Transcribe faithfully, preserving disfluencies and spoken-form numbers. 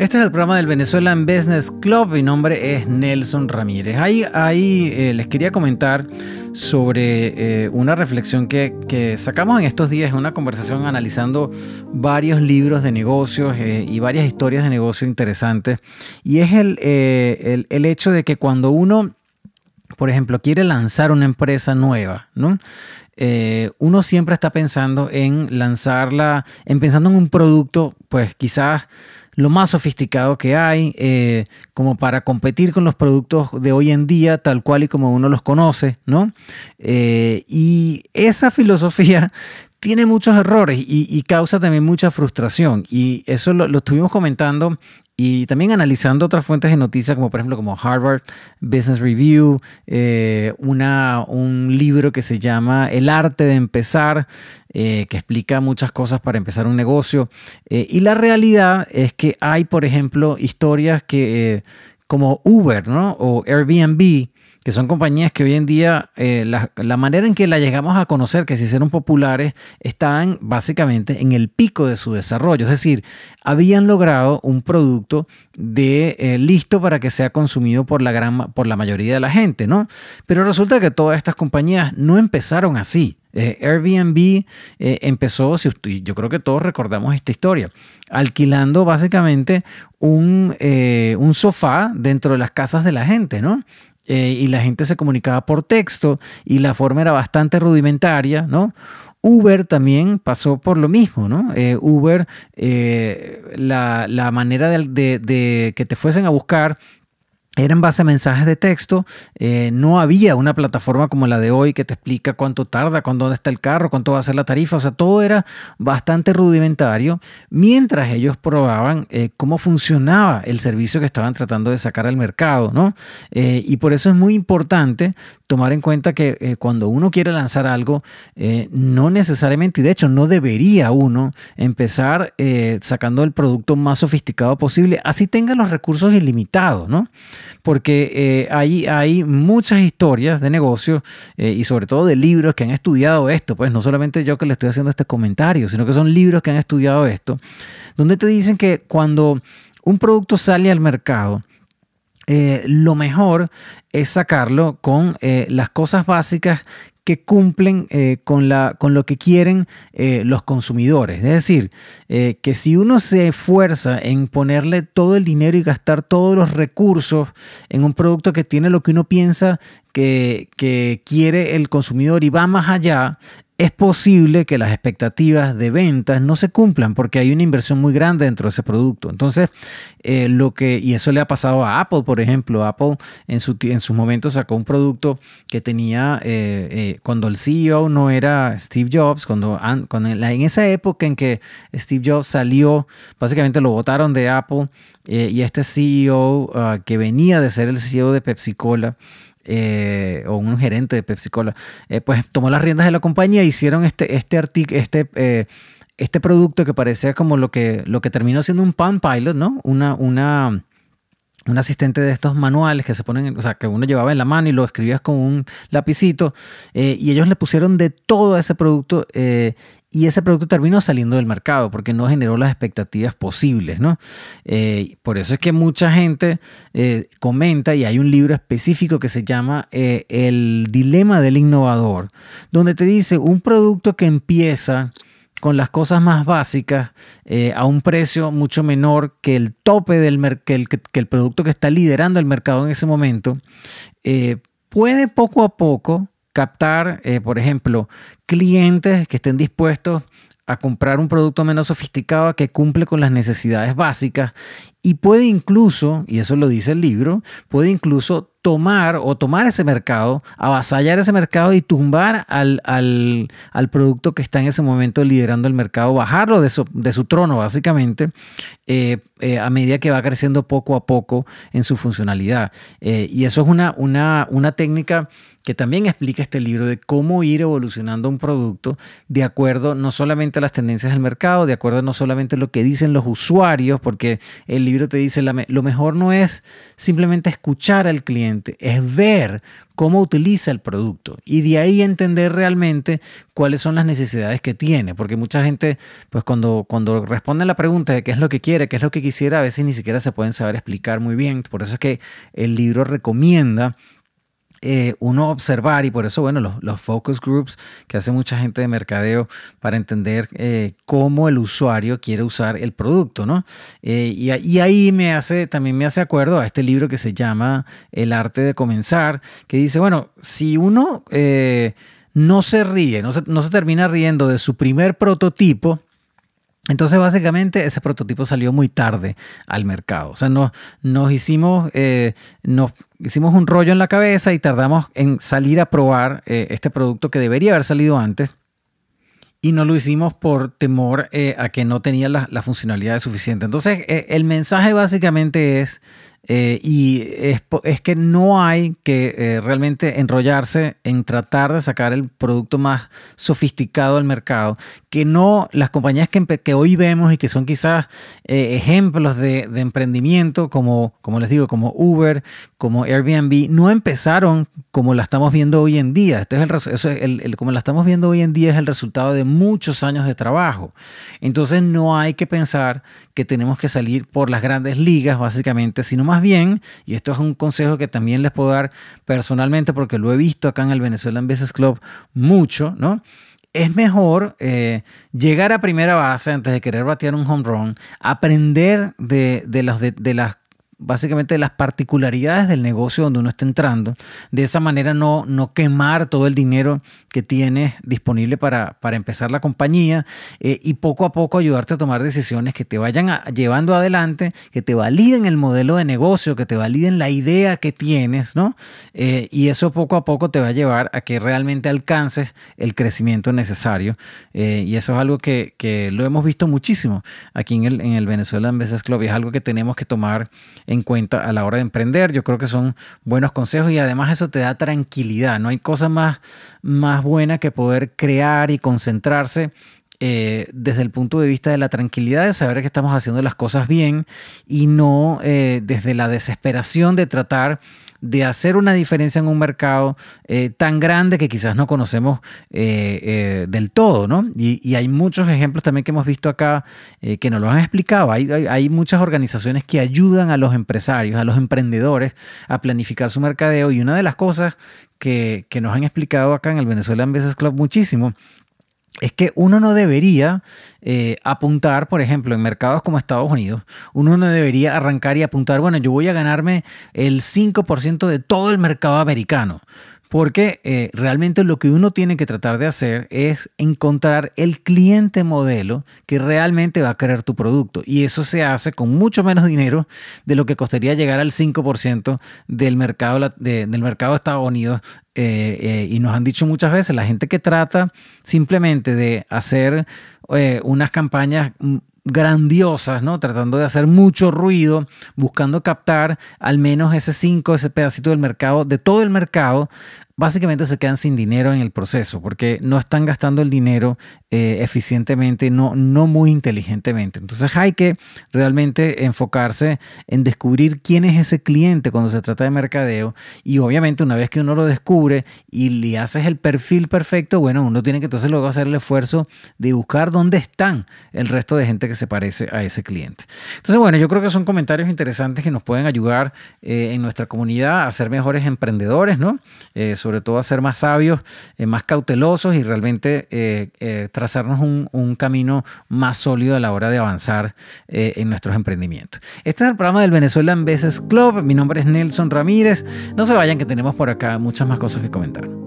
Este es el programa del Venezuelan Business Club. Mi nombre es Nelson Ramírez. Ahí, ahí eh, les quería comentar sobre eh, una reflexión que, que sacamos en estos días, una conversación analizando varios libros de negocios eh, y varias historias de negocio interesantes. Y es el, eh, el, el hecho de que cuando uno, por ejemplo, quiere lanzar una empresa nueva, ¿no? Eh, uno siempre está pensando en lanzarla, en pensando en un producto, pues quizás lo más sofisticado que hay, eh, como para competir con los productos de hoy en día, tal cual y como uno los conoce, ¿no? Eh, y esa filosofía tiene muchos errores y, y causa también mucha frustración. Y eso lo, lo estuvimos comentando y también analizando otras fuentes de noticias, como por ejemplo como Harvard Business Review, eh, una, un libro que se llama El Arte de Empezar, eh, que explica muchas cosas para empezar un negocio. Eh, y la realidad es que hay, por ejemplo, historias que, eh, como Uber, ¿no? O Airbnb, que son compañías que hoy en día, eh, la, la manera en que la llegamos a conocer, que se hicieron populares, estaban básicamente en el pico de su desarrollo. Es decir, habían logrado un producto de eh, listo para que sea consumido por la, gran, por la mayoría de la gente, ¿no? Pero resulta que todas estas compañías no empezaron así. Eh, Airbnb eh, empezó, si usted, yo creo que todos recordamos esta historia, alquilando básicamente un, eh, un sofá dentro de las casas de la gente, ¿no? Eh, y la gente se comunicaba por texto y la forma era bastante rudimentaria, ¿no? Uber también pasó por lo mismo, ¿no? Eh, Uber, eh, la, la manera de, de, de que te fuesen a buscar era en base a mensajes de texto. Eh, no había una plataforma como la de hoy que te explica cuánto tarda, cuándo dónde está el carro, cuánto va a ser la tarifa. O sea, todo era bastante rudimentario mientras ellos probaban eh, cómo funcionaba el servicio que estaban tratando de sacar al mercado, ¿no? Eh, y por eso es muy importante tomar en cuenta que eh, cuando uno quiere lanzar algo, eh, no necesariamente, y de hecho no debería uno empezar eh, sacando el producto más sofisticado posible, así tenga los recursos ilimitados, ¿no? Porque eh, hay, hay muchas historias de negocios eh, y sobre todo de libros que han estudiado esto, pues no solamente yo que le estoy haciendo este comentario, sino que son libros que han estudiado esto, donde te dicen que cuando un producto sale al mercado, eh, lo mejor es sacarlo con eh, las cosas básicas que cumplen eh, con, la, con lo que quieren eh, los consumidores. Es decir, eh, que si uno se esfuerza en ponerle todo el dinero y gastar todos los recursos en un producto que tiene lo que uno piensa que, que quiere el consumidor y va más allá, es posible que las expectativas de ventas no se cumplan porque hay una inversión muy grande dentro de ese producto. Entonces, eh, lo que, y eso le ha pasado a Apple, por ejemplo. Apple en su, en sus momentos sacó un producto que tenía, eh, eh, cuando el C E O no era Steve Jobs, cuando, cuando en, la, en esa época en que Steve Jobs salió, básicamente lo botaron de Apple eh, y este C E O uh, que venía de ser el C E O de PepsiCola, Eh, o un gerente de PepsiCola, eh, pues tomó las riendas de la compañía e hicieron este, este, artic, este, eh, este producto que parecía como lo que, lo que terminó siendo un Palm Pilot, ¿no? Una, una, un asistente de estos manuales que se ponen, o sea, que uno llevaba en la mano y lo escribías con un lapicito, eh, y ellos le pusieron de todo a ese producto eh, y ese producto terminó saliendo del mercado porque no generó las expectativas posibles, ¿no? Eh, por eso es que mucha gente eh, comenta, y hay un libro específico que se llama eh, El dilema del innovador, donde te dice un producto que empieza con las cosas más básicas eh, a un precio mucho menor que el tope del mer- que, el, que, que el producto que está liderando el mercado en ese momento, eh, puede poco a poco captar, eh, por ejemplo, clientes que estén dispuestos a comprar un producto menos sofisticado que cumple con las necesidades básicas y puede incluso, y eso lo dice el libro, puede incluso tomar o tomar ese mercado, avasallar ese mercado y tumbar al, al, al producto que está en ese momento liderando el mercado, bajarlo de su, de su trono básicamente eh, eh, a medida que va creciendo poco a poco en su funcionalidad. Eh, y eso es una, una, una técnica que también explica este libro de cómo ir evolucionando un producto de acuerdo no solamente a las tendencias del mercado, de acuerdo no solamente a lo que dicen los usuarios, porque el libro te dice la, lo mejor no es simplemente escuchar al cliente, cliente, es ver cómo utiliza el producto y de ahí entender realmente cuáles son las necesidades que tiene. Porque mucha gente, pues cuando, cuando responde a la pregunta de qué es lo que quiere, qué es lo que quisiera, a veces ni siquiera se pueden saber explicar muy bien. Por eso es que el libro recomienda Eh, uno observar, y por eso, bueno, los, los focus groups que hace mucha gente de mercadeo para entender eh, cómo el usuario quiere usar el producto, ¿no? Eh, y, y ahí me hace, también me hace acuerdo a este libro que se llama El Arte de Comenzar, que dice, bueno, si uno eh, no se ríe, no se, no se termina riendo de su primer prototipo, entonces básicamente ese prototipo salió muy tarde al mercado. O sea, nos, nos hicimos... Eh, nos, Hicimos un rollo en la cabeza y tardamos en salir a probar eh, este producto que debería haber salido antes y no lo hicimos por temor eh, a que no tenía la, la funcionalidad suficiente. Entonces, eh, el mensaje básicamente es, eh, y es, es que no hay que eh, realmente enrollarse en tratar de sacar el producto más sofisticado al mercado, que no las compañías que, que hoy vemos y que son quizás eh, ejemplos de, de emprendimiento, como, como les digo, como Uber, como Airbnb, no empezaron como la estamos viendo hoy en día. Este es el, eso es el, el, como la estamos viendo hoy en día es el resultado de muchos años de trabajo. Entonces no hay que pensar que tenemos que salir por las grandes ligas, básicamente, sino más bien, y esto es un consejo que también les puedo dar personalmente porque lo he visto acá en el Venezuelan Business Club mucho, ¿no? Es mejor eh, llegar a primera base antes de querer batear un home run, aprender de, de, los, de, de las básicamente de las particularidades del negocio donde uno está entrando. De esa manera no, no quemar todo el dinero que tienes disponible para, para empezar la compañía eh, y poco a poco ayudarte a tomar decisiones que te vayan a, llevando adelante, que te validen el modelo de negocio, que te validen la idea que tienes, ¿no? Eh, y eso poco a poco te va a llevar a que realmente alcances el crecimiento necesario. Eh, y eso es algo que, que lo hemos visto muchísimo aquí en el, en el Venezuelan Business Club y es algo que tenemos que tomar en cuenta a la hora de emprender. Yo creo que son buenos consejos y además eso te da tranquilidad. No hay cosa más, más buena que poder crear y concentrarse eh, desde el punto de vista de la tranquilidad, de saber que estamos haciendo las cosas bien y no eh, desde la desesperación de tratar de hacer una diferencia en un mercado eh, tan grande que quizás no conocemos eh, eh, del todo, ¿no? Y, y hay muchos ejemplos también que hemos visto acá eh, que nos lo han explicado. Hay, hay, hay muchas organizaciones que ayudan a los empresarios, a los emprendedores a planificar su mercadeo. Y una de las cosas que, que nos han explicado acá en el Venezuelan Business Club muchísimo es que uno no debería eh, apuntar, por ejemplo, en mercados como Estados Unidos, uno no debería arrancar y apuntar, bueno, yo voy a ganarme el cinco por ciento de todo el mercado americano. Porque eh, realmente lo que uno tiene que tratar de hacer es encontrar el cliente modelo que realmente va a querer tu producto. Y eso se hace con mucho menos dinero de lo que costaría llegar al cinco por ciento del mercado, de, del mercado de Estados Unidos. Eh, eh, y nos han dicho muchas veces, la gente que trata simplemente de hacer eh, unas campañas grandiosas, ¿no? Tratando de hacer mucho ruido, buscando captar al menos ese cinco, ese pedacito del mercado, de todo el mercado, básicamente se quedan sin dinero en el proceso porque no están gastando el dinero eh, eficientemente, no, no muy inteligentemente. Entonces hay que realmente enfocarse en descubrir quién es ese cliente cuando se trata de mercadeo y obviamente una vez que uno lo descubre y le haces el perfil perfecto, bueno, uno tiene que entonces luego hacer el esfuerzo de buscar dónde están el resto de gente que se parece a ese cliente. Entonces, bueno, yo creo que son comentarios interesantes que nos pueden ayudar eh, en nuestra comunidad a ser mejores emprendedores, ¿no? Eh, sobre todo a ser más sabios, eh, más cautelosos y realmente eh, eh, trazarnos un, un camino más sólido a la hora de avanzar eh, en nuestros emprendimientos. Este es el programa del Venezuelan Business Club. Mi nombre es Nelson Ramírez. No se vayan que tenemos por acá muchas más cosas que comentar.